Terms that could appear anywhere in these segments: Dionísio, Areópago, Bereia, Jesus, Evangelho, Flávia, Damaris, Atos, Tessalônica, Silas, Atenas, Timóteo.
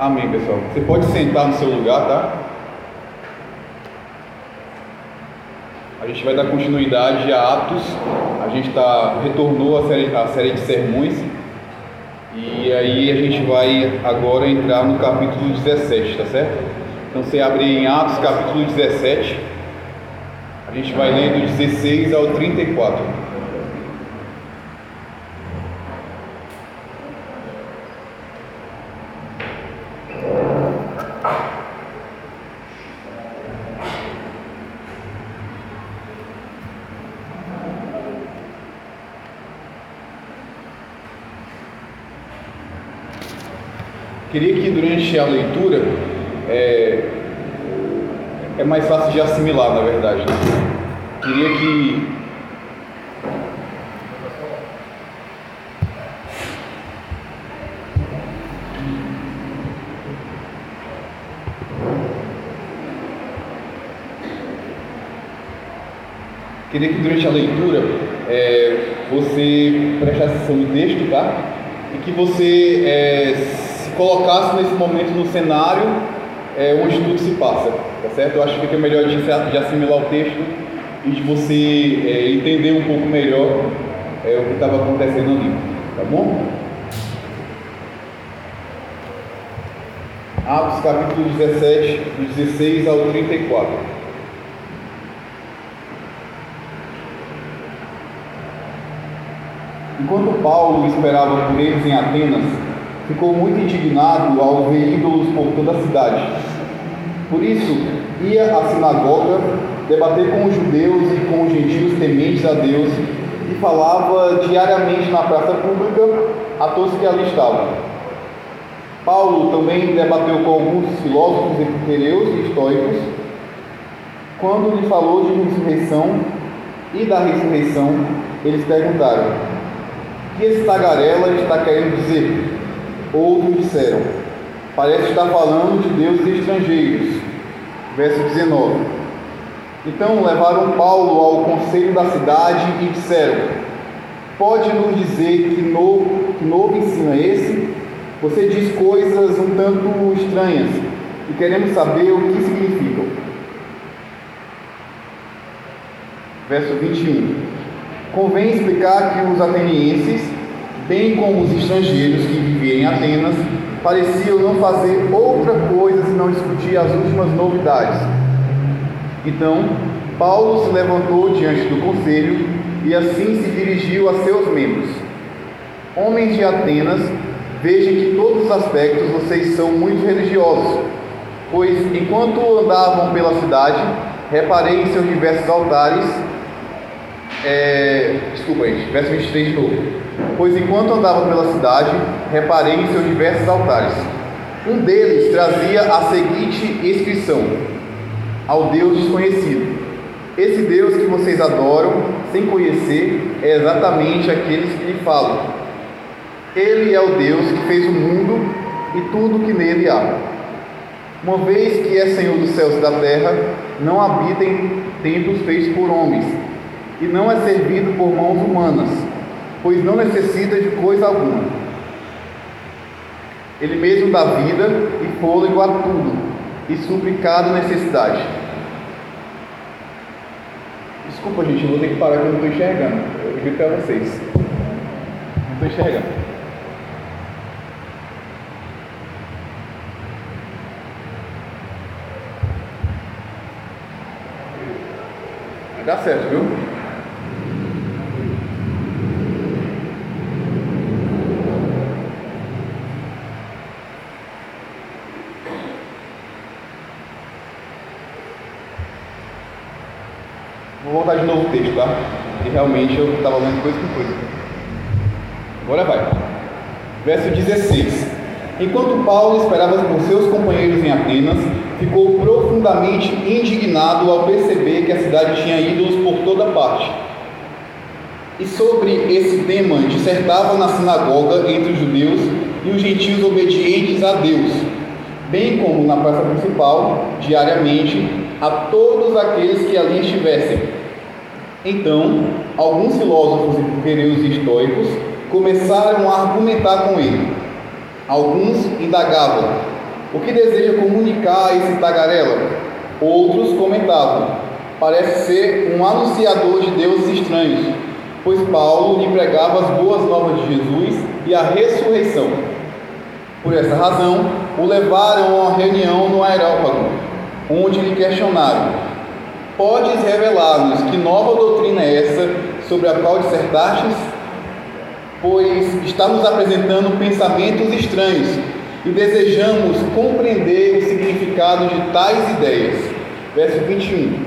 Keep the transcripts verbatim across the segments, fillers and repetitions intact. Amém, pessoal. Você pode sentar no seu lugar, tá? A gente vai dar continuidade a Atos. A gente tá, retornou a série, a série de sermões. E aí a gente vai agora entrar no capítulo dezessete, tá certo? Então você abre em Atos, capítulo dezessete. A gente vai ler do dezesseis ao trinta e quatro. Queria que durante a leitura é, é mais fácil de assimilar, na verdade. Queria que queria que durante a leitura é, você prestasse atenção no texto, tá? E que você é, colocasse nesse momento no cenário é, onde tudo se passa, tá certo? Eu acho que fica melhor de, de assimilar o texto e de você é, entender um pouco melhor é, o que estava acontecendo ali, tá bom? Atos capítulo dezessete, do dezesseis ao trinta e quatro. Enquanto Paulo esperava por eles em Atenas, ficou muito indignado ao ver ídolos por toda a cidade. Por isso, ia à sinagoga debater com os judeus e com os gentios tementes a Deus, e falava diariamente na praça pública a todos que ali estavam. Paulo também debateu com alguns filósofos epicureus e estoicos, quando lhe falou de ressurreição e da ressurreição, eles perguntaram: "Que esse tagarela está querendo dizer?" Outros disseram: "Parece estar falando de deuses estrangeiros." Verso dezenove. Então levaram Paulo ao conselho da cidade e disseram: "Pode nos dizer que novo, que novo ensino é esse? Você diz coisas um tanto estranhas e queremos saber o que significam." Verso vinte e um. Convém explicar que os atenienses, bem como os estrangeiros que viviam em Atenas, pareciam não fazer outra coisa senão discutir as últimas novidades. Então, Paulo se levantou diante do conselho e assim se dirigiu a seus membros: "Homens de Atenas, vejam que em todos os aspectos vocês são muito religiosos, pois enquanto andavam pela cidade, reparei em seus diversos altares..." É, desculpa, gente, verso vinte e três de novo. "Pois enquanto andava pela cidade, reparei em seus diversos altares. Um deles trazia a seguinte inscrição: ao Deus desconhecido. Esse Deus que vocês adoram, sem conhecer, é exatamente aquele que lhe falam. Ele é o Deus que fez o mundo e tudo o que nele há. Uma vez que é Senhor dos céus e da terra, não habita em templos feitos por homens, e não é servido por mãos humanas, pois não necessita de coisa alguma. Ele mesmo dá vida e fôlego a tudo, e supre cada necessidade." Desculpa, gente, eu vou ter que parar que eu não estou enxergando. Eu digo para vocês, não estou enxergando. Vai dar certo, viu? Vou voltar de novo o texto, tá? Porque realmente eu estava lendo coisa com coisa. Agora vai. Verso dezesseis. Enquanto Paulo esperava por seus companheiros em Atenas, ficou profundamente indignado ao perceber que a cidade tinha ídolos por toda parte. E sobre esse tema dissertava na sinagoga entre os judeus e os gentios obedientes a Deus, bem como na praça principal, diariamente, a todos aqueles que ali estivessem. Então, alguns filósofos epicureus e estoicos começaram a argumentar com ele. Alguns indagavam: O que deseja comunicar esse tagarela? Outros comentavam: parece ser um anunciador de deuses estranhos, pois Paulo lhe pregava as boas novas de Jesus e a ressurreição. Por essa razão, o levaram a uma reunião no Areópago, onde lhe questionaram: podes revelar-nos que nova doutrina é essa sobre a qual dissertastes? Pois está nos apresentando pensamentos estranhos e desejamos compreender o significado de tais ideias. Verso vinte e um.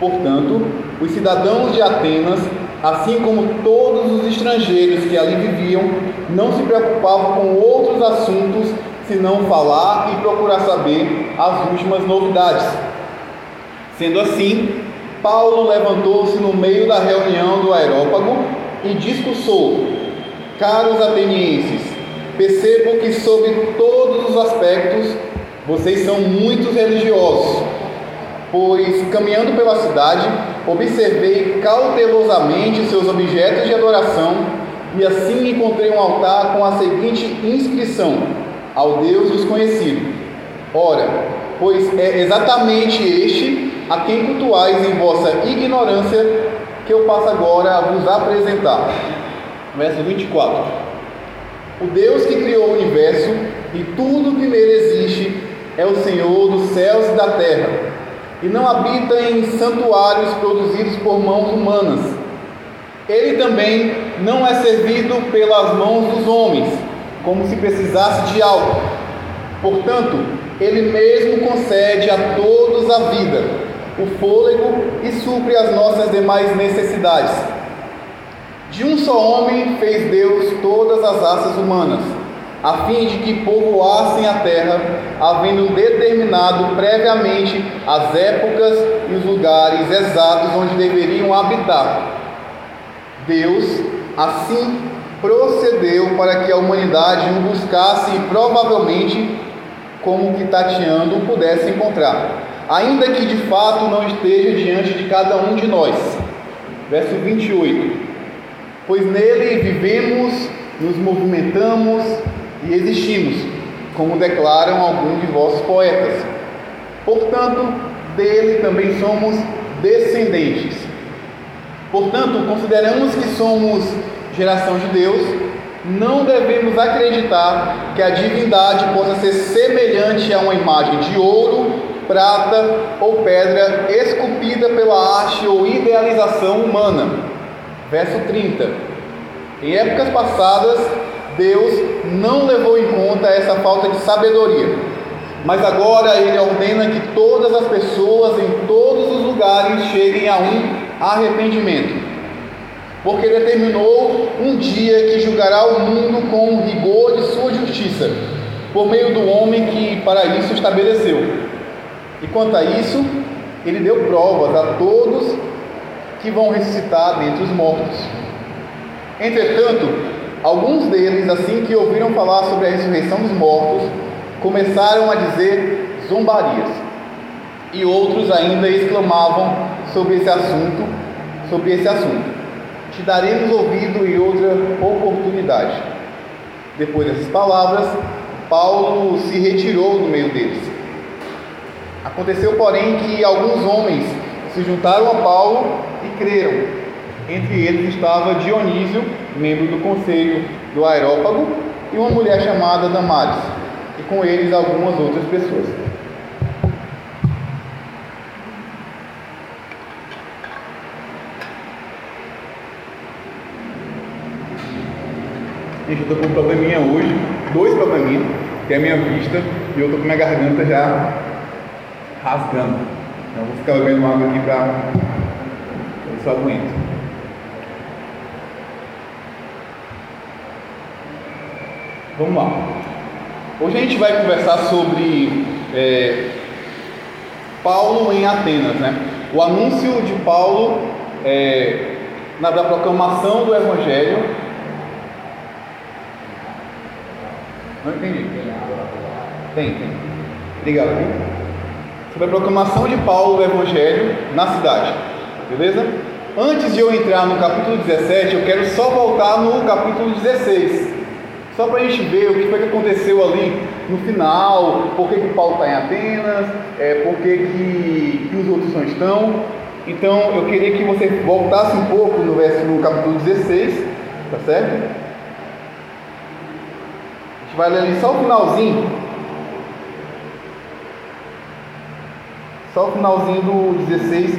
Portanto, os cidadãos de Atenas, assim como todos os estrangeiros que ali viviam, não se preocupavam com outros assuntos senão falar e procurar saber as últimas novidades. Sendo assim, Paulo levantou-se no meio da reunião do Areópago e discursou: caros atenienses, percebam que sobre todos os aspectos vocês são muito religiosos, pois caminhando pela cidade observei cautelosamente seus objetos de adoração e assim encontrei um altar com a seguinte inscrição: ao Deus desconhecido. Ora, pois é exatamente este a quem cultuais em vossa ignorância que eu passo agora a vos apresentar. Verso vinte e quatro. O Deus que criou o universo e tudo que nele existe é o Senhor dos céus e da terra, e não habita em santuários produzidos por mãos humanas. Ele também não é servido pelas mãos dos homens, como se precisasse de algo. Portanto, ele mesmo concede a todos a vida, o fôlego e supre as nossas demais necessidades. De um só homem fez Deus todas as raças humanas, a fim de que povoassem a terra, havendo determinado previamente as épocas e os lugares exatos onde deveriam habitar. Deus, assim, procedeu para que a humanidade o buscasse e provavelmente, como que tateando, o pudesse encontrar, ainda que de fato não esteja diante de cada um de nós. Verso vinte e oito. Pois nele vivemos, nos movimentamos e existimos, como declaram alguns de vossos poetas. Portanto, dele também somos descendentes. Portanto, consideramos que somos geração de Deus, não devemos acreditar que a divindade possa ser semelhante a uma imagem de ouro, prata ou pedra esculpida pela arte ou idealização humana. Verso trinta. Em épocas passadas, Deus não levou em conta essa falta de sabedoria, mas agora ele ordena que todas as pessoas em todos os lugares cheguem a um arrependimento, porque determinou um dia que julgará o mundo com o rigor de sua justiça, por meio do homem que para isso estabeleceu. E quanto a isso, ele deu provas a todos que vão ressuscitar dentre os mortos. Entretanto, alguns deles, assim que ouviram falar sobre a ressurreição dos mortos, começaram a dizer zombarias. E outros ainda exclamavam sobre esse assunto, sobre esse assunto. Te daremos ouvido em outra oportunidade. Depois dessas palavras, Paulo se retirou do meio deles. Aconteceu, porém, que alguns homens se juntaram a Paulo e creram. Entre eles estava Dionísio, membro do conselho do Areópago, e uma mulher chamada Damaris, e com eles algumas outras pessoas. Gente, eu estou com um probleminha hoje, dois probleminhas, que é a minha vista, e eu estou com minha garganta já rasgando. Então vou ficar bebendo uma água aqui para ver se eu aguento. Vamos lá. Hoje a gente vai conversar sobre é, Paulo em Atenas, né? O anúncio de Paulo é, na da proclamação do Evangelho. Não entendi. Tem, tem. Obrigado. Sobre a proclamação de Paulo do Evangelho na cidade, beleza? Antes de eu entrar no capítulo dezessete, eu quero só voltar no capítulo dezesseis, Só para a gente ver o que foi que aconteceu ali no final, por que, que Paulo está em Atenas, é, por que, que, que os outros não estão. Então eu queria que você voltasse um pouco no, verso, no capítulo dezesseis, tá certo? A gente vai ler ali só o finalzinho. Só o finalzinho do dezesseis,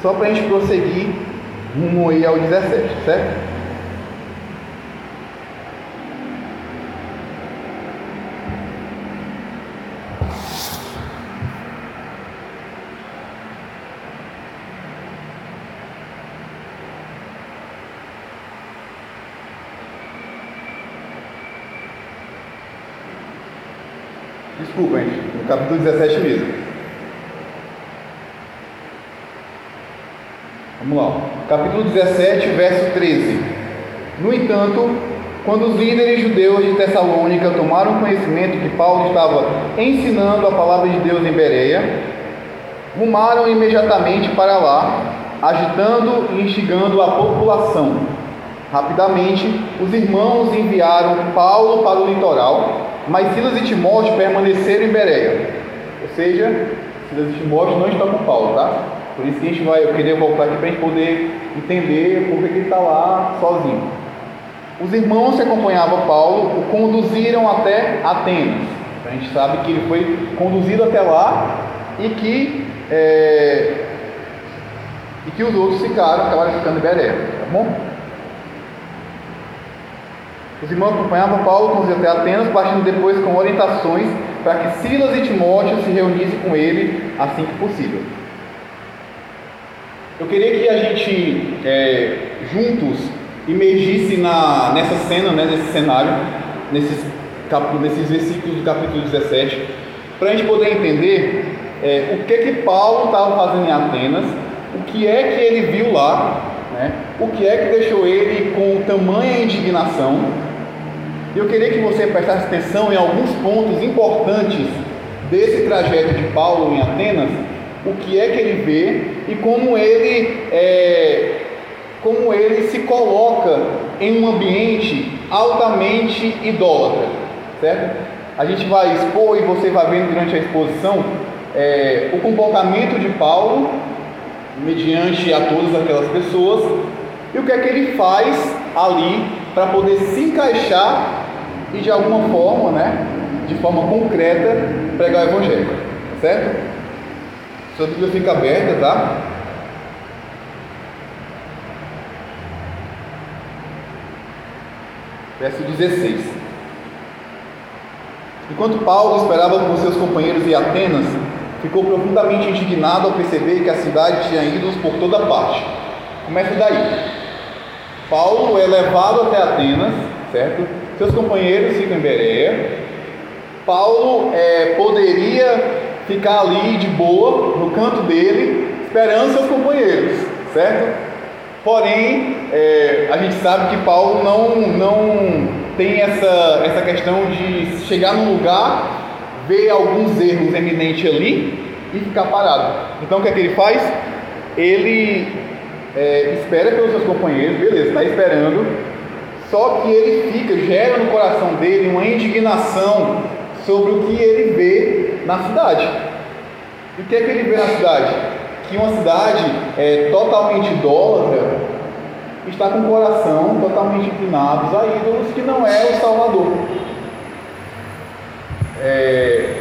só para a gente prosseguir rumo aí ao dezessete, certo? Desculpa, gente, no capítulo dezessete mesmo. Vamos lá. Capítulo dezessete, verso treze. No entanto, quando os líderes judeus de Tessalônica tomaram conhecimento que Paulo estava ensinando a palavra de Deus em Bereia, rumaram imediatamente para lá, agitando e instigando a população. Rapidamente, os irmãos enviaram Paulo para o litoral, mas Silas e Timóteo permaneceram em Bereia. Ou seja, Silas e Timóteo não estão com Paulo, tá? Por isso que a gente vai, eu queria voltar aqui para a gente poder entender por que ele está lá sozinho. Os irmãos que acompanhavam Paulo o conduziram até Atenas. A gente sabe que ele foi conduzido até lá e que, é, e que os outros ficaram, acabaram ficando em Bereia, tá bom? Os irmãos acompanhavam Paulo até Atenas, partindo depois com orientações para que Silas e Timóteo se reunissem com ele assim que possível. Eu queria que a gente, é, juntos, imergisse na, nessa cena, né, nesse cenário, nesses, cap, nesses versículos do capítulo dezessete, para a gente poder entender é, o que, que Paulo estava fazendo em Atenas, o que é que ele viu lá, né, o que é que deixou ele com tamanha indignação. Eu queria que você prestasse atenção em alguns pontos importantes desse trajeto de Paulo em Atenas, o que é que ele vê e como ele, é, como ele se coloca em um ambiente altamente idólatra, certo? A gente vai expor e você vai vendo durante a exposição é, o comportamento de Paulo mediante a todas aquelas pessoas e o que é que ele faz ali para poder se encaixar e de alguma forma, né, de forma concreta, pregar o Evangelho, certo? Sua Bíblia fica aberta, tá? Verso dezesseis. Enquanto Paulo esperava por seus companheiros em Atenas, ficou profundamente indignado ao perceber que a cidade tinha ídolos por toda parte. Começa daí. Paulo é levado até Atenas, certo? Seus companheiros ficam em Bereia. Paulo é, poderia ficar ali de boa, no canto dele, esperando seus companheiros, certo? Porém, é, a gente sabe que Paulo não, não tem essa, essa questão de chegar num lugar, ver alguns erros eminentes ali e ficar parado. Então, o que é que ele faz? Ele é, espera pelos seus companheiros, beleza, está esperando. Só que ele fica, gera no coração dele uma indignação sobre o que ele vê na cidade. E o que é que ele vê na cidade? Que uma cidade é, totalmente idólatra está com o coração totalmente inclinado a ídolos que não é o Salvador. É,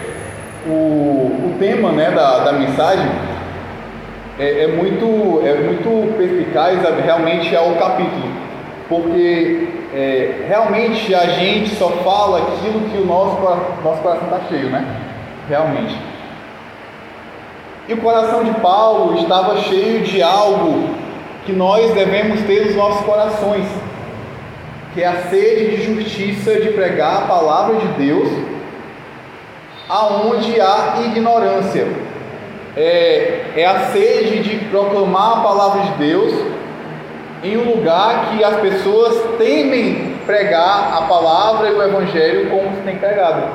o, o tema, né, da, da mensagem é, é, muito, é muito perspicaz realmente ao capítulo. Porque é, realmente a gente só fala aquilo que o nosso, nosso coração está cheio, né? Realmente. E o coração de Paulo estava cheio de algo que nós devemos ter nos nossos corações, que é a sede de justiça, de pregar a palavra de Deus, aonde há ignorância. É, é a sede de proclamar a palavra de Deus em um lugar que as pessoas temem pregar a palavra e o Evangelho como se tem pregado.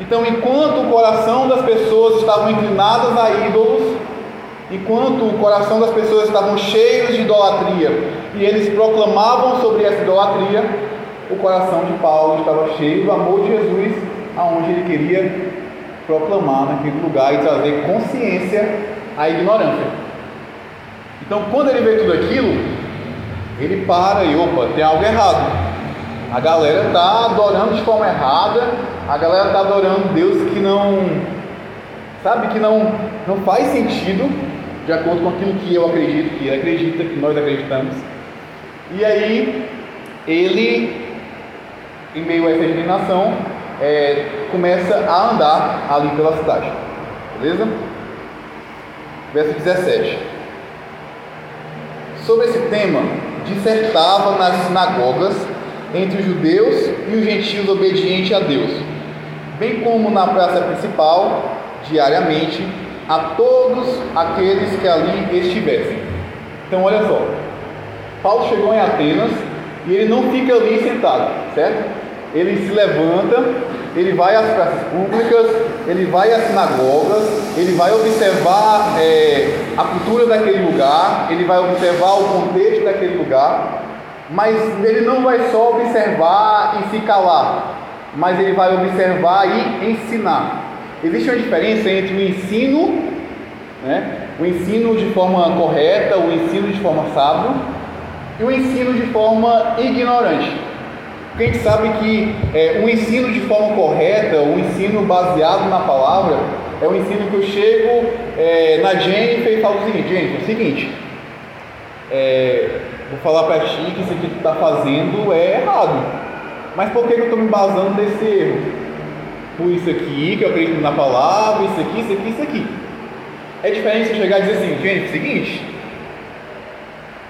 Então, enquanto o coração das pessoas estavam inclinadas a ídolos, enquanto o coração das pessoas estavam cheios de idolatria e eles proclamavam sobre essa idolatria, o coração de Paulo estava cheio do amor de Jesus, aonde ele queria proclamar naquele lugar e trazer consciência à ignorância. Então, quando ele vê tudo aquilo, ele para e opa, tem algo errado. A galera está adorando de forma errada, a galera está adorando Deus que não, sabe, que não, não faz sentido, de acordo com aquilo que eu acredito, que ele acredita, que nós acreditamos. E aí, ele, em meio a essa indignação, é, começa a andar ali pela cidade. Beleza? Verso dezessete. Sobre esse tema, dissertava nas sinagogas entre os judeus e os gentios obedientes a Deus, bem como na praça principal, diariamente, a todos aqueles que ali estivessem. Então, olha só, Paulo chegou em Atenas e ele não fica ali sentado, certo? Ele se levanta, ele vai às praças públicas, ele vai às sinagogas, ele vai observar é, a cultura daquele lugar, ele vai observar o contexto daquele lugar, mas ele não vai só observar e se calar, mas ele vai observar e ensinar. Existe uma diferença entre o ensino, né, o ensino de forma correta, o ensino de forma sábio, e o ensino de forma ignorante. Porque a gente sabe que é, o ensino de forma correta, o ensino baseado na palavra, é o ensino que eu chego é, na Jennifer e falo o seguinte: Jennifer, é o seguinte, é, vou falar para ti que isso aqui que tu está fazendo é errado, mas por que eu estou me basando nesse erro? Por isso aqui, que eu acredito na palavra, isso aqui, isso aqui, isso aqui. É diferente eu chegar e dizer assim: gente, é o seguinte,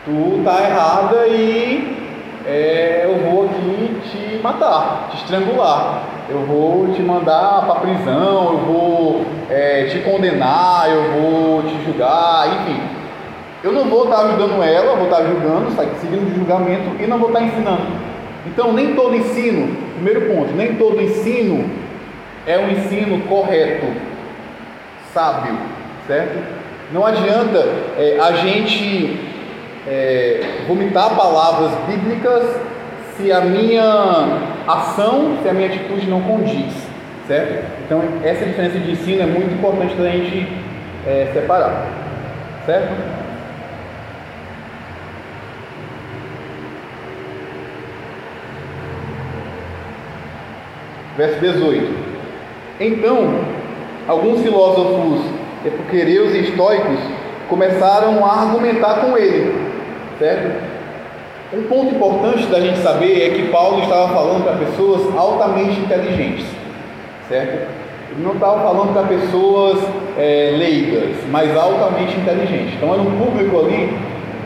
tu tá errada e é, eu vou aqui te matar, te estrangular, eu vou te mandar pra prisão, eu vou é, te condenar, eu vou te julgar, enfim. Eu não vou estar ajudando ela, eu vou estar julgando, seguindo de julgamento, e não vou estar ensinando. Então, nem todo ensino, primeiro ponto, nem todo ensino é um ensino correto, sábio, certo? Não adianta é, a gente é, vomitar palavras bíblicas se a minha ação, se a minha atitude não condiz, certo? Então, essa diferença de ensino é muito importante da gente é, separar, certo? Verso dezoito. Então, alguns filósofos epicureus e estoicos começaram a argumentar com ele, certo? Um ponto importante da gente saber é que Paulo estava falando para pessoas altamente inteligentes, certo? Ele não estava falando para pessoas é, leigas, mas altamente inteligentes. Então, era um público ali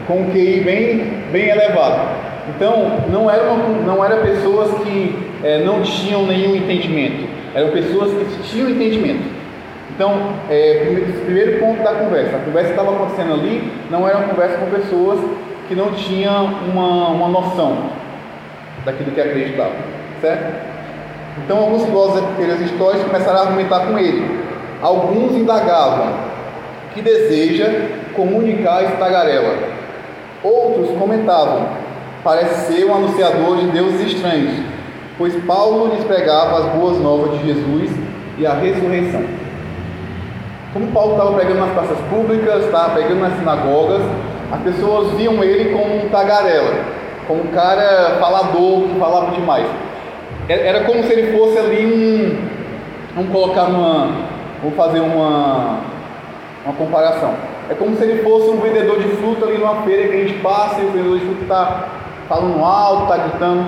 com um Q I bem, bem elevado. Então, não eram, não eram pessoas que é, não tinham nenhum entendimento, eram pessoas que tinham entendimento. Então, é, o primeiro ponto da conversa, a conversa que estava acontecendo ali não era uma conversa com pessoas que não tinham uma, uma noção daquilo que acreditavam, certo? Então, alguns filósofos e estoicos começaram a argumentar com ele. Alguns indagavam: que deseja comunicar esse tagarela? Outros comentavam: parece ser um anunciador de deuses estranhos, pois Paulo lhes pregava as boas novas de Jesus e a ressurreição. Como Paulo estava pregando nas praças públicas, estava pregando nas sinagogas, as pessoas viam ele como um tagarela, como um cara falador, que falava demais. Era como se ele fosse ali um... Vamos colocar uma... Vou fazer uma, uma comparação. É como se ele fosse um vendedor de fruta ali numa feira que a gente passa e o vendedor de fruta está falando alto, está gritando.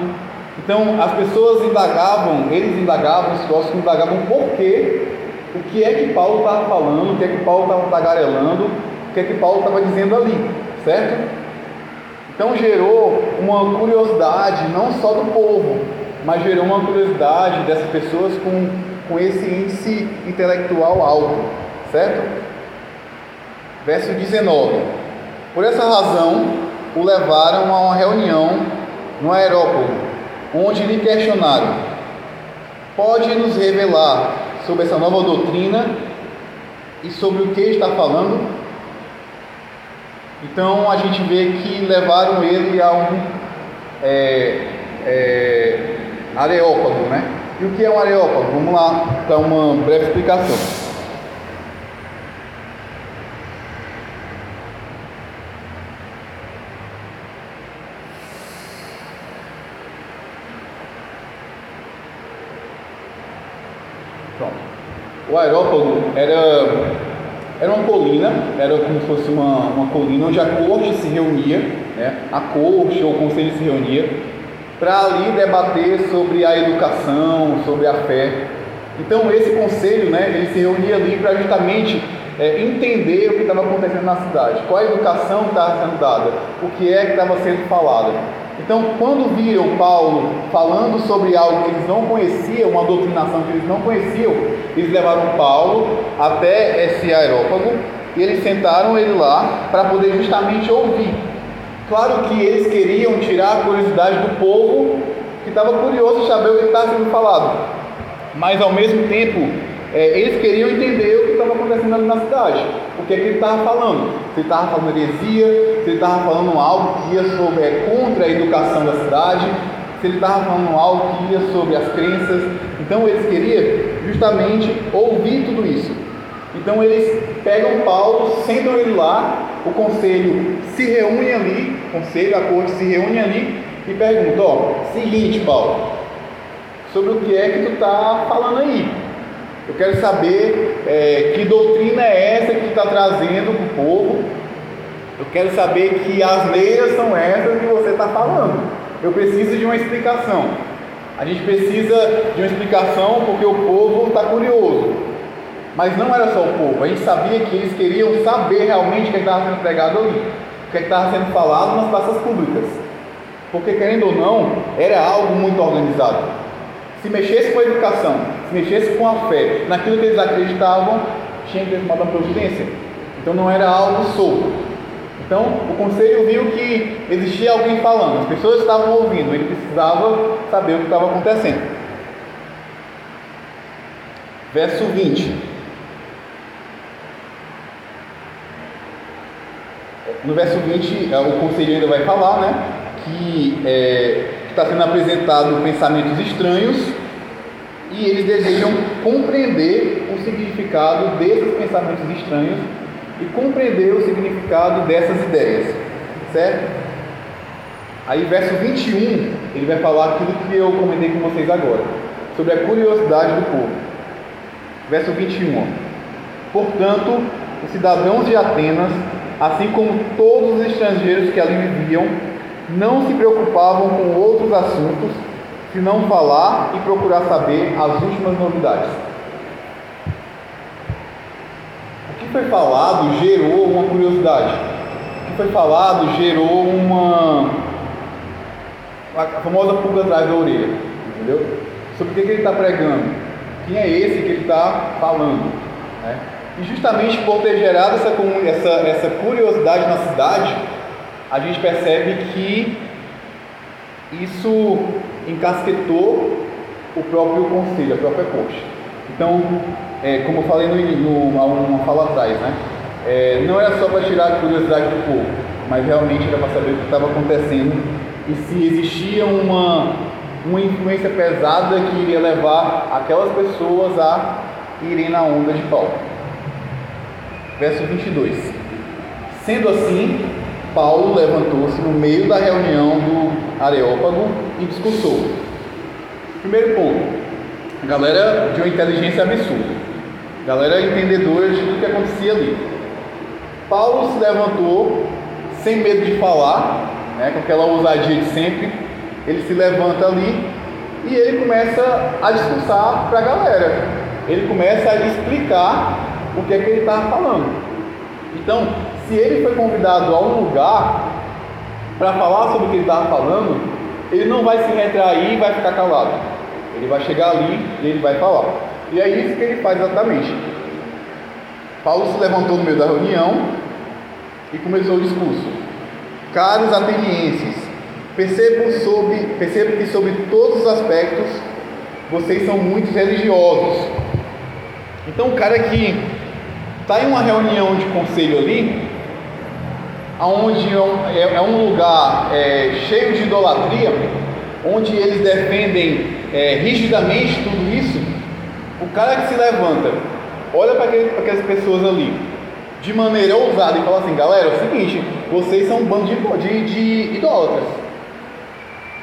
Então, as pessoas indagavam, eles indagavam, os filósofos indagavam por quê, o que é que Paulo estava falando, o que é que Paulo estava tagarelando, o que é que Paulo estava dizendo ali, certo? Então, gerou uma curiosidade, não só do povo, mas gerou uma curiosidade dessas pessoas com, com esse índice intelectual alto, certo? Verso dezenove. Por essa razão, o levaram a uma reunião no Areópago, onde lhe questionaram: pode nos revelar sobre essa nova doutrina e sobre o que está falando? Então, a gente vê que levaram ele a um, é, é, Areópago, né? E o que é um Areópago? Vamos lá dar uma breve explicação. Pronto. O Areópago era... Era uma colina, era como se fosse uma, uma colina onde a corte se reunia, né? A corte ou o conselho se reunia para ali debater sobre a educação, sobre a fé. Então esse conselho, né, ele se reunia ali para justamente é, entender o que estava acontecendo na cidade, qual a educação que estava sendo dada, o que é que estava sendo falado. Então quando viram Paulo falando sobre algo que eles não conheciam, uma doutrinação que eles não conheciam, eles levaram Paulo até esse Areópago e eles sentaram ele lá para poder justamente ouvir. Claro que eles queriam tirar a curiosidade do povo que estava curioso de saber o que estava sendo falado, mas ao mesmo tempo é, eles queriam entender o que estava acontecendo ali na cidade, o que é que ele estava falando, se ele estava falando heresia, se ele estava falando algo que ia sobre, é, contra a educação da cidade, se ele estava falando algo que ia sobre as crenças. Então eles queriam justamente ouvir tudo isso. Então eles pegam Paulo, sentam ele lá, o conselho se reúne ali, o conselho, a corte se reúne ali e pergunta, ó, seguinte Paulo, sobre o que é que tu está falando aí? Eu quero saber é, que doutrina é essa que tu está trazendo para o povo, eu quero saber que asneiras são essas que você está falando. Eu preciso de uma explicação. A gente precisa de uma explicação porque o povo está curioso. Mas não era só o povo. A gente sabia que eles queriam saber realmente o que estava sendo pregado ali, o que estava sendo falado nas praças públicas. Porque, querendo ou não, era algo muito organizado. Se mexesse com a educação, se mexesse com a fé, naquilo que eles acreditavam, tinha que ter tomado uma providência. Então não era algo solto. Então, o conselho viu que existia alguém falando, as pessoas estavam ouvindo, ele precisava saber o que estava acontecendo. Verso vinte. No verso vinte, o conselho ainda vai falar, né, que é, está sendo apresentado pensamentos estranhos e eles desejam compreender o significado desses pensamentos estranhos e compreender o significado dessas ideias, certo? Aí verso vinte e um, ele vai falar aquilo que eu comentei com vocês agora, sobre a curiosidade do povo. Verso vinte e um, portanto, os cidadãos de Atenas, assim como todos os estrangeiros que ali viviam, não se preocupavam com outros assuntos, senão falar e procurar saber as últimas novidades. Foi falado, gerou uma curiosidade. O que foi falado gerou uma a famosa pulga atrás da orelha, entendeu? Sobre o que, que ele está pregando, quem é esse que ele está falando, né? E justamente por ter gerado essa, essa, essa curiosidade na cidade, a gente percebe que isso encasquetou o próprio conselho, a própria corte. Então, é, como eu falei no, no, uma fala atrás, né? É, não era só para tirar a curiosidade do povo, mas realmente era para saber o que estava acontecendo e se existia uma, uma influência pesada que iria levar aquelas pessoas a irem na onda de Paulo. Verso vinte e dois. Sendo assim, Paulo levantou-se no meio da reunião do Areópago e discursou. Primeiro ponto. Galera de uma inteligência absurda, galera entendedora de tudo que acontecia ali. Paulo se levantou sem medo de falar, né, com aquela ousadia de sempre. Ele se levanta ali e ele começa a discursar para a galera. Ele começa a explicar o que é que ele estava falando. Então, se ele foi convidado a um lugar para falar sobre o que ele estava falando, ele não vai se retrair e vai ficar calado. Ele vai chegar ali e ele vai falar. E é isso que ele faz exatamente. Paulo se levantou no meio da reunião e começou o discurso. Caros atenienses, percebam, sobre, percebam que sobre todos os aspectos vocês são muito religiosos. Então o cara que está em uma reunião de conselho ali, onde é um lugar é, cheio de idolatria, onde eles defendem é, rigidamente tudo isso, o cara que se levanta, olha para aquelas pessoas ali, de maneira ousada e fala assim: galera, é o seguinte, vocês são um bando de, de, de idólatras,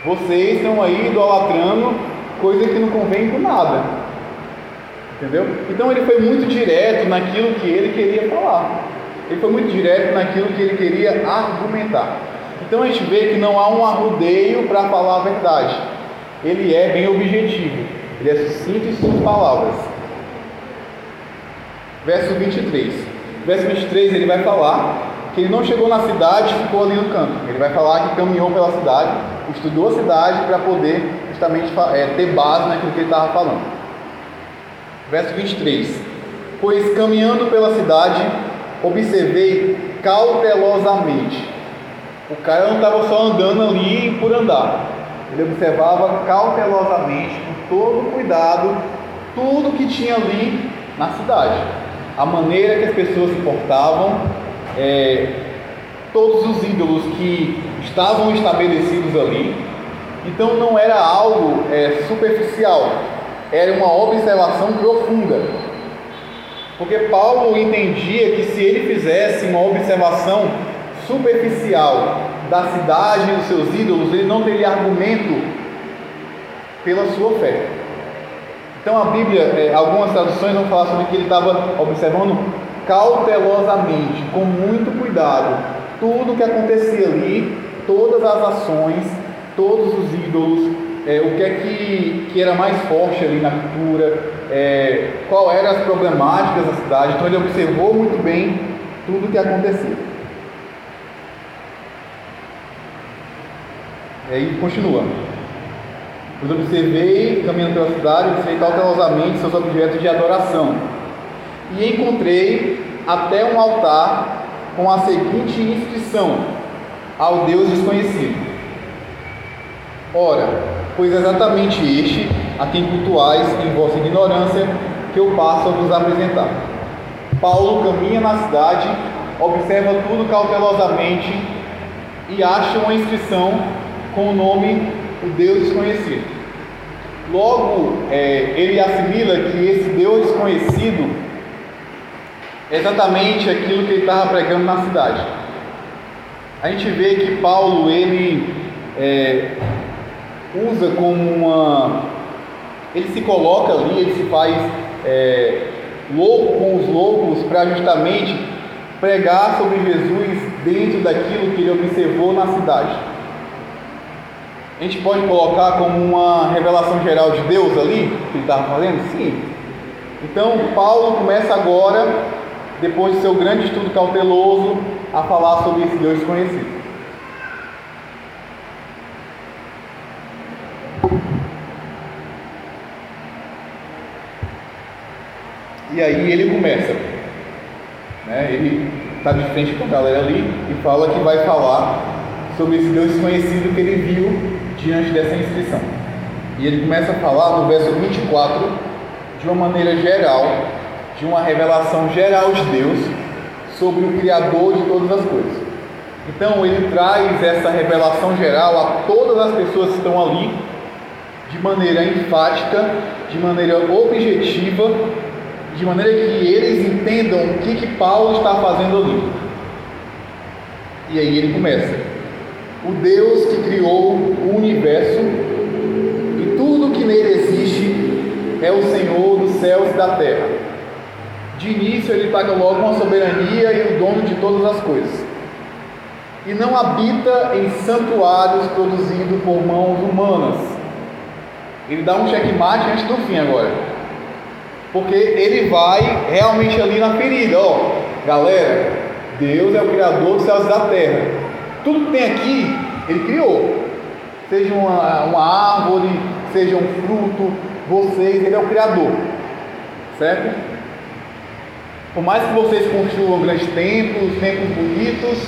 vocês estão aí idolatrando coisa que não convém com nada, entendeu? Então ele foi muito direto naquilo que ele queria falar, ele foi muito direto naquilo que ele queria argumentar. Então a gente vê que não há um arrudeio para falar a verdade. Ele é bem objetivo. Ele é sucinto em suas palavras. Verso vinte e três. Verso vinte e três ele vai falar que ele não chegou na cidade e ficou ali no campo. Ele vai falar que caminhou pela cidade, estudou a cidade para poder justamente é, ter base naquilo que ele estava falando. Verso vinte e três. Pois caminhando pela cidade, observei cautelosamente. O cara não estava só andando ali por andar. Ele observava cautelosamente, com todo cuidado, tudo que tinha ali na cidade. A maneira que as pessoas se portavam, é, todos os ídolos que estavam estabelecidos ali. Então não era algo é, superficial, era uma observação profunda. Porque Paulo entendia que se ele fizesse uma observação superficial da cidade e dos seus ídolos, ele não teria argumento pela sua fé. Então a Bíblia, algumas traduções vão falar sobre que ele estava observando cautelosamente, com muito cuidado, tudo o que acontecia ali, todas as ações, todos os ídolos, é, o que é que, que era mais forte ali na cultura, é, qual eram as problemáticas da cidade. Então ele observou muito bem tudo o que acontecia. E aí continua. Os observei, caminhando pela cidade, observei cautelosamente seus objetos de adoração. E encontrei até um altar com a seguinte inscrição: ao Deus desconhecido. Ora, pois é exatamente este, a quem cultuais em vossa ignorância, que eu passo a vos apresentar. Paulo caminha na cidade, observa tudo cautelosamente e acha uma inscrição com o nome o Deus desconhecido. Logo, é, ele assimila que esse Deus desconhecido é exatamente aquilo que ele estava pregando na cidade. A gente vê que Paulo ele é, usa como uma... ele se coloca ali, ele se faz é, louco com os loucos para justamente pregar sobre Jesus dentro daquilo que ele observou na cidade. A gente pode colocar como uma revelação geral de Deus ali, que ele estava fazendo? Sim. Então, Paulo começa agora, depois do seu grande estudo cauteloso, a falar sobre esse Deus desconhecido. E aí ele começa. Né? Ele está de frente com a galera ali e fala que vai falar sobre esse Deus desconhecido que ele viu diante dessa inscrição. E ele começa a falar no verso vinte e quatro de uma maneira geral, de uma revelação geral de Deus sobre o Criador de todas as coisas. Então ele traz essa revelação geral a todas as pessoas que estão ali, de maneira enfática, de maneira objetiva, de maneira que eles entendam o que, que Paulo está fazendo ali. E aí ele começa: o Deus que criou o universo e tudo que nele existe é o Senhor dos céus e da terra. De início ele paga logo uma soberania e o dono de todas as coisas. E não habita em santuários produzidos por mãos humanas. Ele dá um checkmate antes do fim agora. Porque ele vai realmente ali na ferida. Ó, galera, Deus é o Criador dos céus e da terra. Tudo que tem aqui, ele criou. Seja uma, uma árvore, seja um fruto, vocês, ele é o Criador. Certo? Por mais que vocês construam grandes templos, templos bonitos,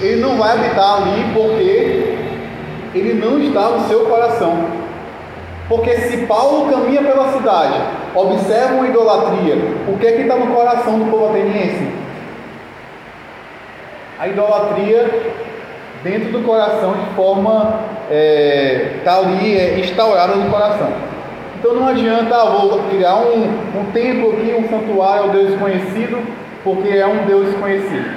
ele não vai habitar ali porque ele não está no seu coração. Porque se Paulo caminha pela cidade, observa uma idolatria, o que é que está no coração do povo ateniense? A idolatria dentro do coração de forma é, tá ali é, instaurada no coração. Então não adianta ah, vou criar um, um templo aqui, um santuário ao Deus desconhecido, porque é um Deus desconhecido.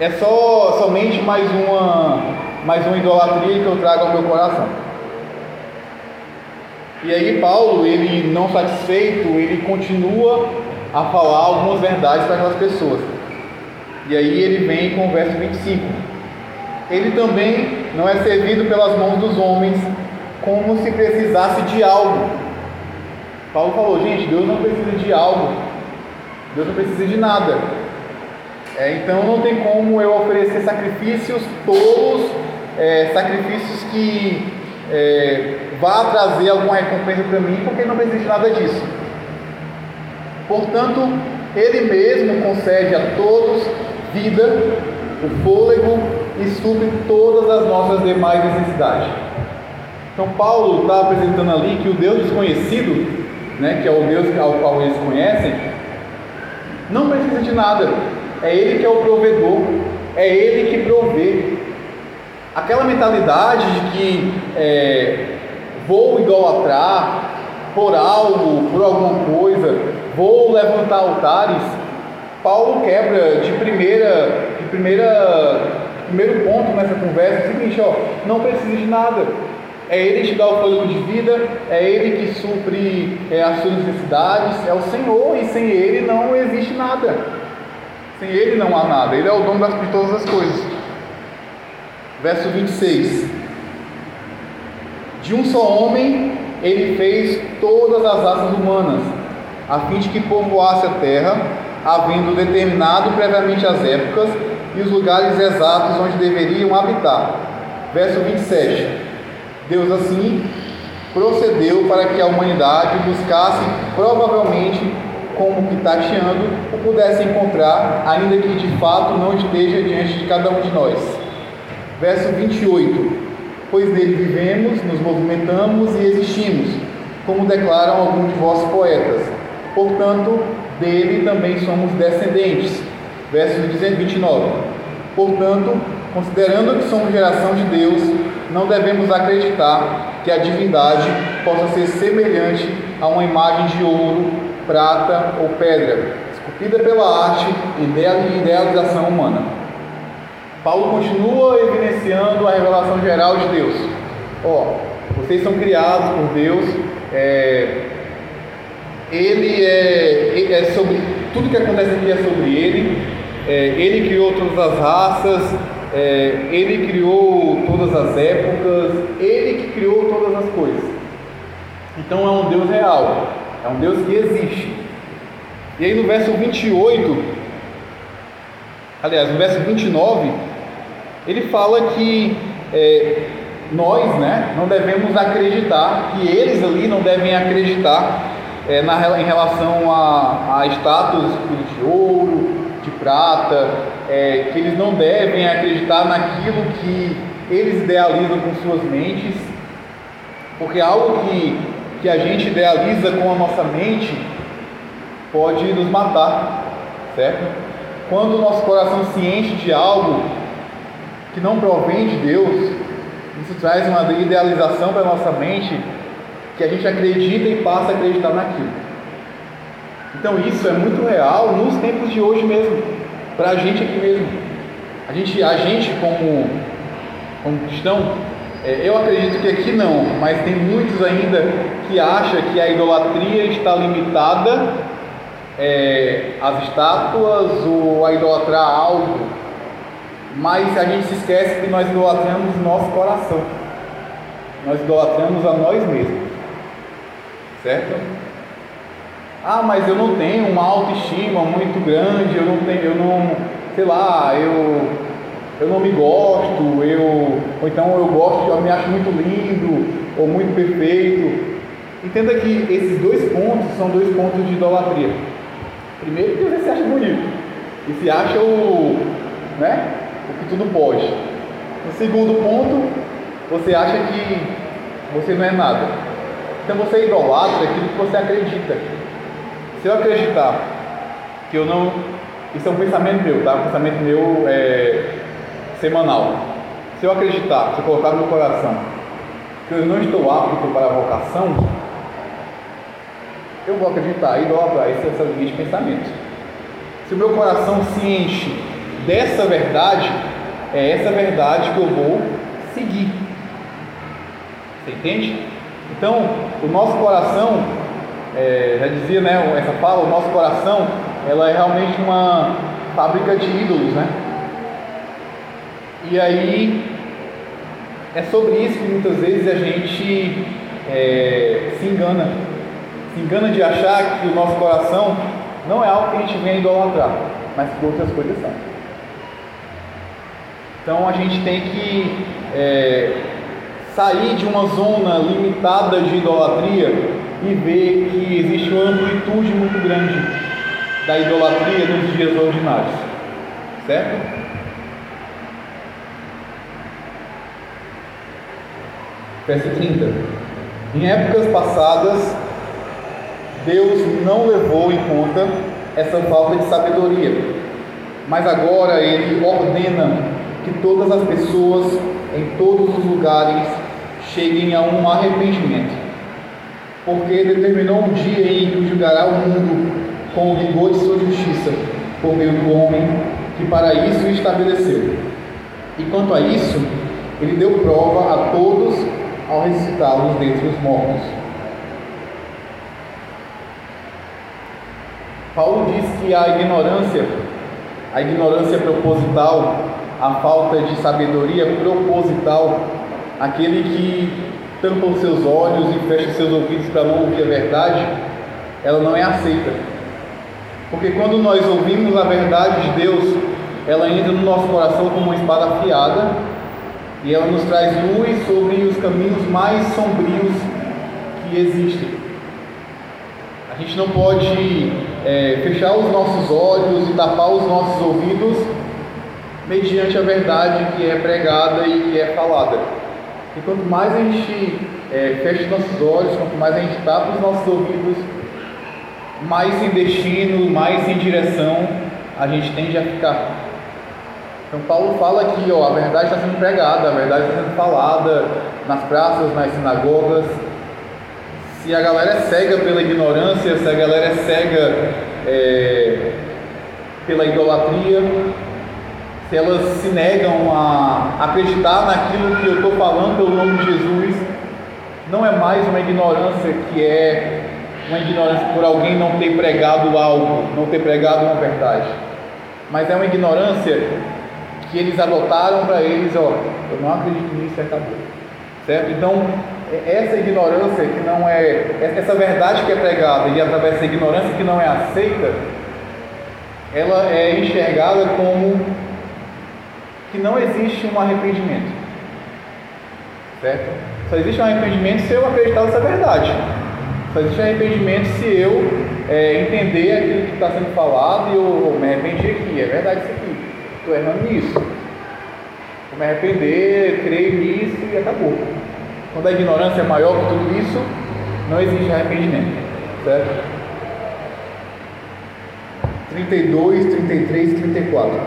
É só somente mais uma, mais uma idolatria que eu trago ao meu coração. E aí Paulo, ele não satisfeito, ele continua a falar algumas verdades para aquelas pessoas. E aí ele vem com o verso vinte e cinco. Ele também não é servido pelas mãos dos homens, como se precisasse de algo. Paulo falou, gente, Deus não precisa de algo. Deus não precisa de nada. É, então não tem como eu oferecer sacrifícios tolos, é, sacrifícios que é, vá trazer alguma recompensa para mim, porque ele não precisa de nada disso. Portanto, ele mesmo concede a todos vida, o fôlego e supre todas as nossas demais necessidades. Então Paulo está apresentando ali que o Deus desconhecido, né, que é o Deus ao qual eles conhecem, não precisa de nada. É ele que é o provedor, é ele que provê. Aquela mentalidade de que é, vou idolatrar por algo, por alguma coisa, vou levantar altares, Paulo quebra de primeira, de primeira, primeiro ponto nessa conversa, é o seguinte, ó, não precisa de nada. É ele que te dá o fôlego de vida, é ele que supre é, as suas necessidades, é o Senhor, e sem ele não existe nada. Sem ele não há nada, ele é o dono de todas as coisas. Verso vinte e seis: de um só homem ele fez todas as raças humanas, a fim de que povoasse a terra, havendo determinado previamente as épocas e os lugares exatos onde deveriam habitar. Verso vinte e sete: Deus assim procedeu para que a humanidade buscasse provavelmente como que tateando, o pudesse encontrar, ainda que de fato não esteja diante de cada um de nós. Verso vinte e oito: pois nele vivemos, nos movimentamos e existimos, como declaram alguns de vós poetas. Portanto, dele também somos descendentes. Verso vinte e nove: portanto, considerando que somos geração de Deus, não devemos acreditar que a divindade possa ser semelhante a uma imagem de ouro, prata ou pedra, esculpida pela arte e idealização humana. Paulo continua evidenciando a revelação geral de Deus. Ó, vocês são criados por Deus, é, Ele é, é sobre tudo que acontece aqui é sobre Ele, é, Ele criou todas as raças, é, Ele criou todas as épocas, Ele que criou todas as coisas. Então é um Deus real. É um Deus que existe. E aí no verso vinte e oito, aliás, no verso vinte e nove, ele fala que é, nós, né, não devemos acreditar, que eles ali não devem acreditar é, na, em relação a, a estátuas de ouro, de prata, é, que eles não devem acreditar naquilo que eles idealizam com suas mentes, porque é algo que que a gente idealiza com a nossa mente pode nos matar, certo? Quando o nosso coração se enche de algo que não provém de Deus, isso traz uma idealização para a nossa mente que a gente acredita e passa a acreditar naquilo. Então isso é muito real nos tempos de hoje mesmo, para a gente aqui mesmo. A gente, a gente como, como cristão, eu acredito que aqui não, mas tem muitos ainda que acham que a idolatria está limitada é, às estátuas ou a idolatrar algo, mas a gente se esquece que nós idolatramos nosso coração, nós idolatramos a nós mesmos, certo? Ah, mas eu não tenho uma autoestima muito grande, eu não tenho, eu não, sei lá, eu... eu não me gosto, eu, ou então eu gosto, eu me acho muito lindo, ou muito perfeito. Entenda que esses dois pontos são dois pontos de idolatria. Primeiro, que você se acha bonito, e se acha o, né, o que tudo pode. No segundo ponto, você acha que você não é nada. Então você idolatra aquilo que você acredita. Se eu acreditar que eu não... isso é um pensamento meu, tá? Um pensamento meu é... semanal. Se eu acreditar, se eu colocar no meu coração que eu não estou apto para a vocação, eu vou acreditar, idólatra, esse é o seguinte pensamento. Se o meu coração se enche dessa verdade, é essa verdade que eu vou seguir. Você entende? Então, o nosso coração, é, já dizia, né, essa fala, o nosso coração, ela é realmente uma fábrica de ídolos, né? E aí, é sobre isso que muitas vezes a gente é, se engana. Se engana de achar que o nosso coração não é algo que a gente vem idolatrar, mas que outras coisas são. Então a gente tem que é, sair de uma zona limitada de idolatria e ver que existe uma amplitude muito grande da idolatria nos dias ordinários, certo? Verso trinta. Em épocas passadas, Deus não levou em conta essa falta de sabedoria, mas agora Ele ordena que todas as pessoas, em todos os lugares, cheguem a um arrependimento, porque determinou um dia em que julgará o mundo com o rigor de sua justiça, por meio do homem, que para isso estabeleceu. E quanto a isso, Ele deu prova a todos ao ressuscitá-los dentre os mortos. Paulo diz que a ignorância, a ignorância proposital, a falta de sabedoria proposital, aquele que tampa os seus olhos e fecha os seus ouvidos para não ouvir a verdade, ela não é aceita. Porque quando nós ouvimos a verdade de Deus, ela entra no nosso coração como uma espada afiada, e ela nos traz luz sobre os caminhos mais sombrios que existem. A gente não pode é, fechar os nossos olhos e tapar os nossos ouvidos mediante a verdade que é pregada e que é falada. E quanto mais a gente é, fecha os nossos olhos, quanto mais a gente tapa os nossos ouvidos, mais sem destino, mais sem direção a gente tende a ficar. Então Paulo fala aqui, ó, a verdade está sendo pregada, a verdade está sendo falada nas praças, nas sinagogas. Se a galera é cega pela ignorância, se a galera é cega é, pela idolatria, se elas se negam a acreditar naquilo que eu estou falando pelo nome de Jesus, não é mais uma ignorância que é uma ignorância por alguém não ter pregado algo, não ter pregado uma verdade, mas é uma ignorância que eles adotaram para eles, ó, eu não acredito nisso e acabou, certo? Então, essa ignorância que não é, essa verdade que é pregada e através dessa ignorância que não é aceita, ela é enxergada como que não existe um arrependimento, certo? Só existe um arrependimento se eu acreditar nessa verdade, só existe um arrependimento se eu é, entender aquilo que está sendo falado e eu, eu me arrependi aqui, é verdade isso aqui. Estou errando nisso, vou me arrepender, creio nisso e acabou. Quando a ignorância é maior que tudo isso, não existe arrependimento, certo? trinta e dois, trinta e três e trinta e quatro,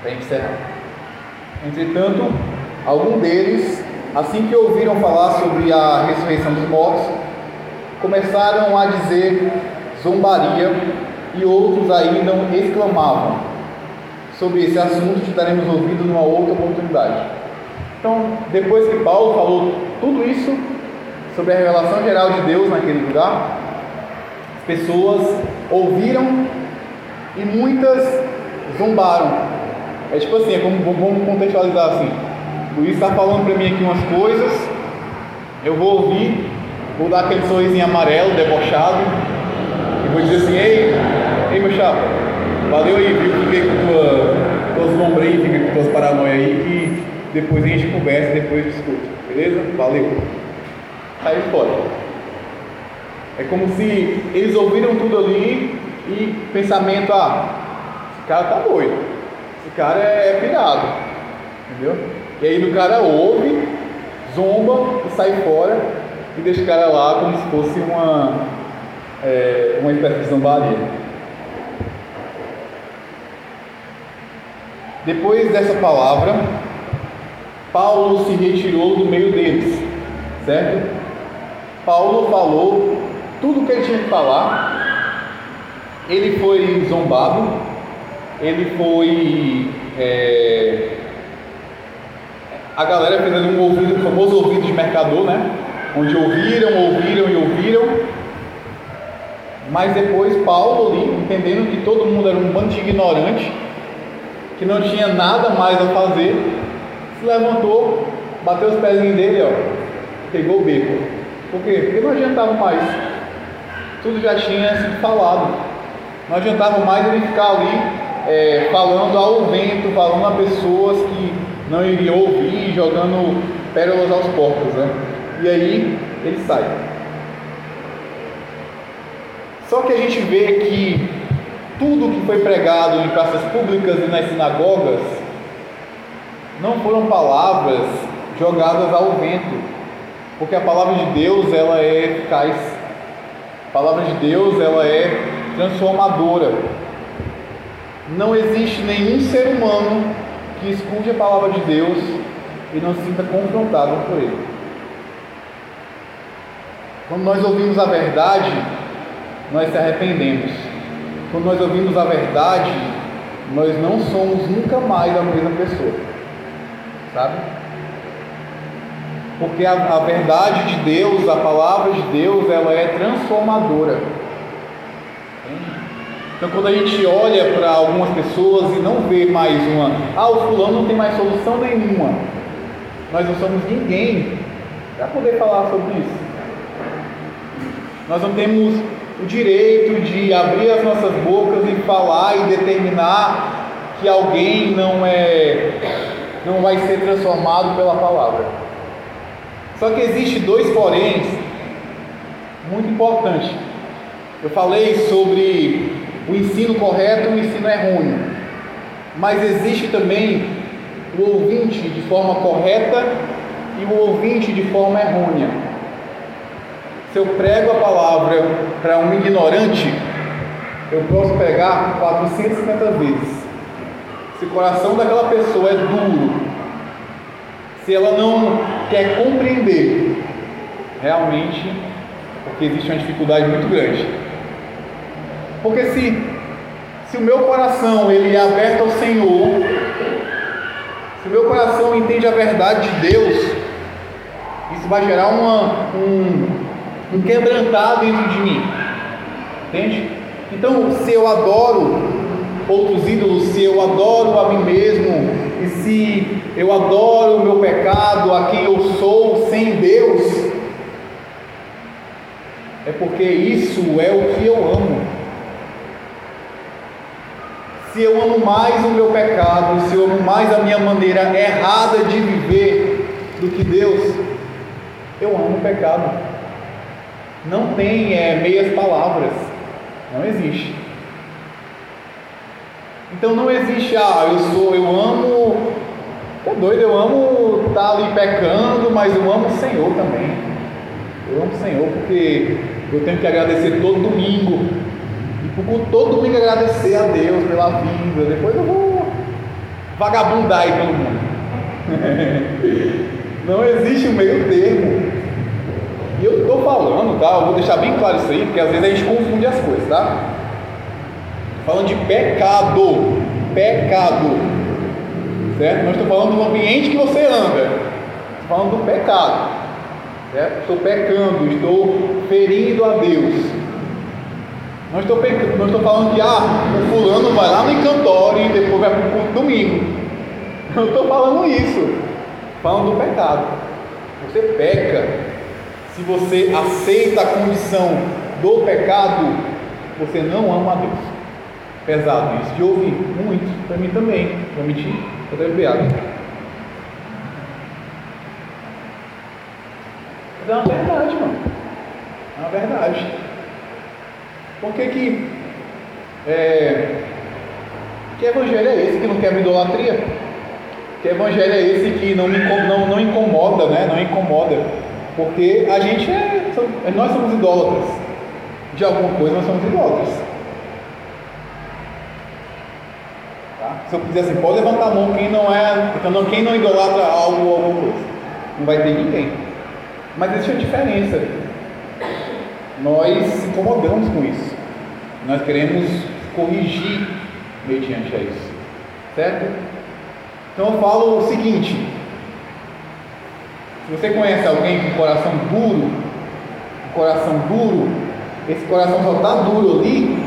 para encerrar. Entretanto, algum deles, assim que ouviram falar sobre a ressurreição dos mortos, começaram a dizer zombaria, e outros ainda exclamavam. Sobre esse assunto te daremos ouvido numa outra oportunidade. Então, depois que Paulo falou tudo isso sobre a revelação geral de Deus naquele lugar, as pessoas ouviram e muitas zombaram. É tipo assim, é como, vamos contextualizar assim: o Luiz está falando para mim aqui umas coisas, eu vou ouvir, vou dar aquele sorrisinho amarelo, debochado, e vou dizer assim: ei, ei meu chapa, valeu aí, viu? Fiquei com tuas lombreias, fica com tuas paranoias aí, que depois a gente conversa, depois discute, beleza? Valeu. Saiu fora. É como se eles ouviram tudo ali e pensamento, ah, esse cara tá doido, esse cara é pirado, entendeu? E aí o cara ouve, zomba e sai fora e deixa o cara lá como se fosse uma, é, uma espécie de zombaria. Depois dessa palavra, Paulo se retirou do meio deles, certo? Paulo falou tudo o que ele tinha que falar, ele foi zombado, ele foi... É... a galera fazendo um ouvido, um famoso ouvido de mercador, né? Onde ouviram, ouviram e ouviram, mas depois Paulo ali, entendendo que todo mundo era um bando de ignorante, que não tinha nada mais a fazer, se levantou, bateu os pezinhos dele, ó, pegou o beco. Por quê? Porque não adiantava mais, tudo já tinha sido falado, não adiantava mais ele ficar ali é, falando ao vento, falando a pessoas que não iriam ouvir, jogando pérolas aos porcos, né? E aí ele sai. Só que a gente vê que tudo que foi pregado em praças públicas e nas sinagogas não foram palavras jogadas ao vento, porque a palavra de Deus ela é eficaz, a palavra de Deus ela é transformadora. Não existe nenhum ser humano que escute a palavra de Deus e não se sinta confrontado por ele. Quando nós ouvimos a verdade, nós se arrependemos. Quando nós ouvimos a verdade, nós não somos nunca mais a mesma pessoa, sabe? Porque a, a verdade de Deus, a palavra de Deus, ela é transformadora. Então, quando a gente olha para algumas pessoas e não vê mais uma, ah, o fulano não tem mais solução nenhuma, nós não somos ninguém para poder falar sobre isso. Nós não temos o direito de abrir as nossas bocas e falar e determinar que alguém não, é, não vai ser transformado pela palavra. Só que existe dois poréns muito importantes. Eu falei sobre o ensino correto e o ensino errôneo, mas existe também o ouvinte de forma correta e o ouvinte de forma errônea. Se eu prego a palavra para um ignorante, eu posso pregar quatrocentas e cinquenta vezes. Se o coração daquela pessoa é duro, se ela não quer compreender, realmente, porque existe uma dificuldade muito grande. Porque se, se o meu coração ele é aberto ao Senhor, se o meu coração entende a verdade de Deus, isso vai gerar uma, um... um quebrantar dentro de mim, entende? Então, se eu adoro outros ídolos, se eu adoro a mim mesmo, e se eu adoro o meu pecado, a quem eu sou sem Deus, é porque isso é o que eu amo. Se eu amo mais o meu pecado, se eu amo mais a minha maneira errada de viver do que Deus, eu amo o pecado. Não tem é, meias palavras, não existe. Então não existe, ah, eu sou, eu amo, é doido, eu amo estar tá ali pecando, mas eu amo o Senhor também. Eu amo o Senhor porque eu tenho que agradecer todo domingo, e por todo domingo agradecer a Deus pela vida, depois eu vou vagabundar aí pelo mundo. Não existe um meio termo. E eu estou falando, tá? Eu vou deixar bem claro isso aí, porque às vezes a gente confunde as coisas, tá? Falando de pecado, pecado, certo? Não estou falando do ambiente que você anda, estou falando do pecado, certo? Estou pecando, estou ferindo a Deus. Não estou, pe... não estou falando que, ah, o fulano vai lá no encantório e depois vai para o culto domingo. Não estou falando isso, falando do pecado. Você peca. Se você aceita a condição do pecado, você não ama a Deus. Pesado isso, de ouvir muito, para mim também, para mentir, para ter beado. É uma verdade, mano. É uma verdade. Por que que, é, que evangelho é esse que não quebra idolatria? Que evangelho é esse que não, me, não, não incomoda, né? Não incomoda. Porque a gente é, nós somos idólatras, de alguma coisa nós somos idólatras, tá? Se eu quiser assim, pode levantar a mão quem não é, então, quem não idolatra algo ou alguma coisa. Não vai ter ninguém. Mas existe uma diferença. Nós se incomodamos com isso. Nós queremos corrigir mediante a isso. Certo? Então eu falo o seguinte. Se você conhece alguém com coração duro, coração duro, esse coração só está duro ali,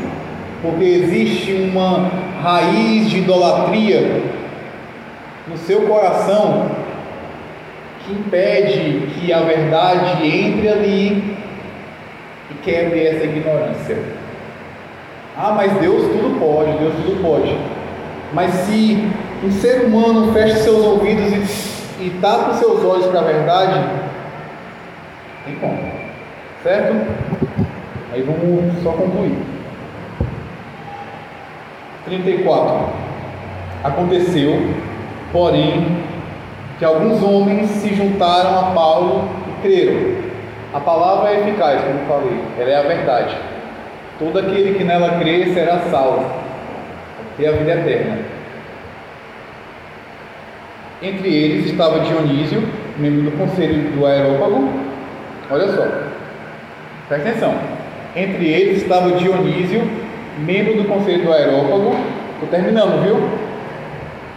porque existe uma raiz de idolatria no seu coração que impede que a verdade entre ali e quebre essa ignorância. Ah, mas Deus tudo pode, Deus tudo pode. Mas se um ser humano fecha seus ouvidos e, e tapa os seus olhos para a verdade, tem como, certo? Aí vamos só concluir. trinta e quatro. Aconteceu, porém, que alguns homens se juntaram a Paulo e creram. A palavra é eficaz, como falei, ela é a verdade. Todo aquele que nela crê será salvo, e a vida eterna. Entre eles estava Dionísio, membro do conselho do Areópago. Olha só, presta atenção. Entre eles estava Dionísio, membro do conselho do Areópago. Estou terminando, viu?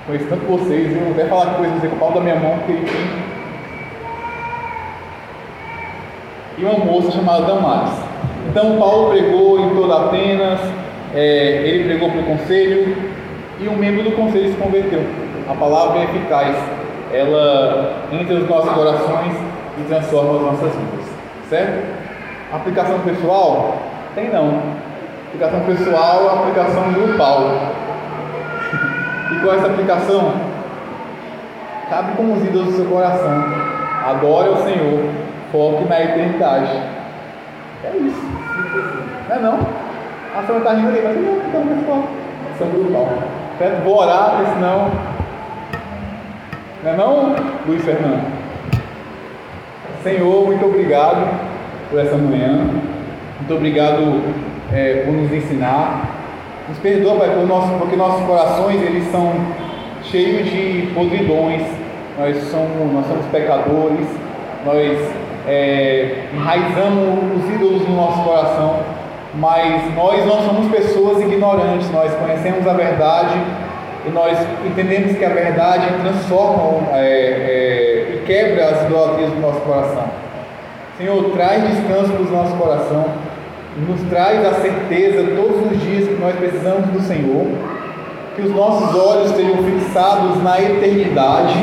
Conheço tanto vocês, eu vou até falar coisa, não sei, com o pau da minha mão, porque ele tem. E uma moça chamada Damaris. Então Paulo pregou em toda Atenas, é, ele pregou para o conselho, e um membro do conselho se converteu. A palavra é eficaz, ela entra nos nossos corações e transforma as nossas vidas, certo? Aplicação pessoal? Tem não. Aplicação pessoal é a aplicação do Paulo. E qual é essa aplicação? Cabe como os ídolos do seu coração. Adore ao Senhor. Foque na eternidade. É isso. Não é não? A senhora está rindo ali, mas não, não, pessoal. São Bruno. Vou orar, porque senão. Não é não, Luiz Fernando? Senhor, muito obrigado por essa manhã. Muito obrigado é, por nos ensinar. Nos perdoa, Pai, por nosso, porque nossos corações eles são cheios de podridões. Nós somos, nós somos pecadores. Nós É, enraizamos os ídolos no nosso coração, mas nós não somos pessoas ignorantes, nós conhecemos a verdade e nós entendemos que a verdade transforma é, é, e quebra as idolatrias do nosso coração. Senhor, traz descanso para o nosso coração, nos traz a certeza todos os dias que nós precisamos do Senhor, que os nossos olhos estejam fixados na eternidade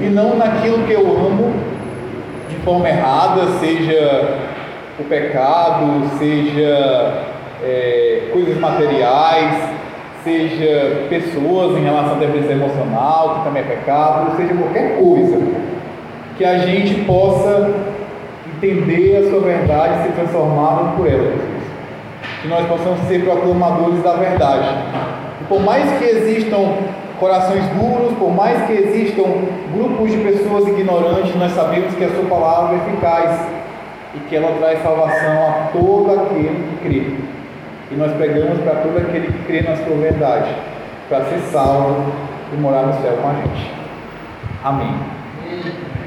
e não naquilo que eu amo de forma errada, seja o pecado, seja é, coisas materiais, seja pessoas em relação à dependência emocional, que também é pecado, seja qualquer coisa, que a gente possa entender a sua verdade e ser transformado por ela. Que nós possamos ser proclamadores da verdade. E por mais que existam corações duros, por mais que existam grupos de pessoas ignorantes, nós sabemos que a sua palavra é eficaz e que ela traz salvação a todo aquele que crê. E nós pregamos para todo aquele que crê na sua verdade, para ser salvo e morar no céu com a gente. Amém.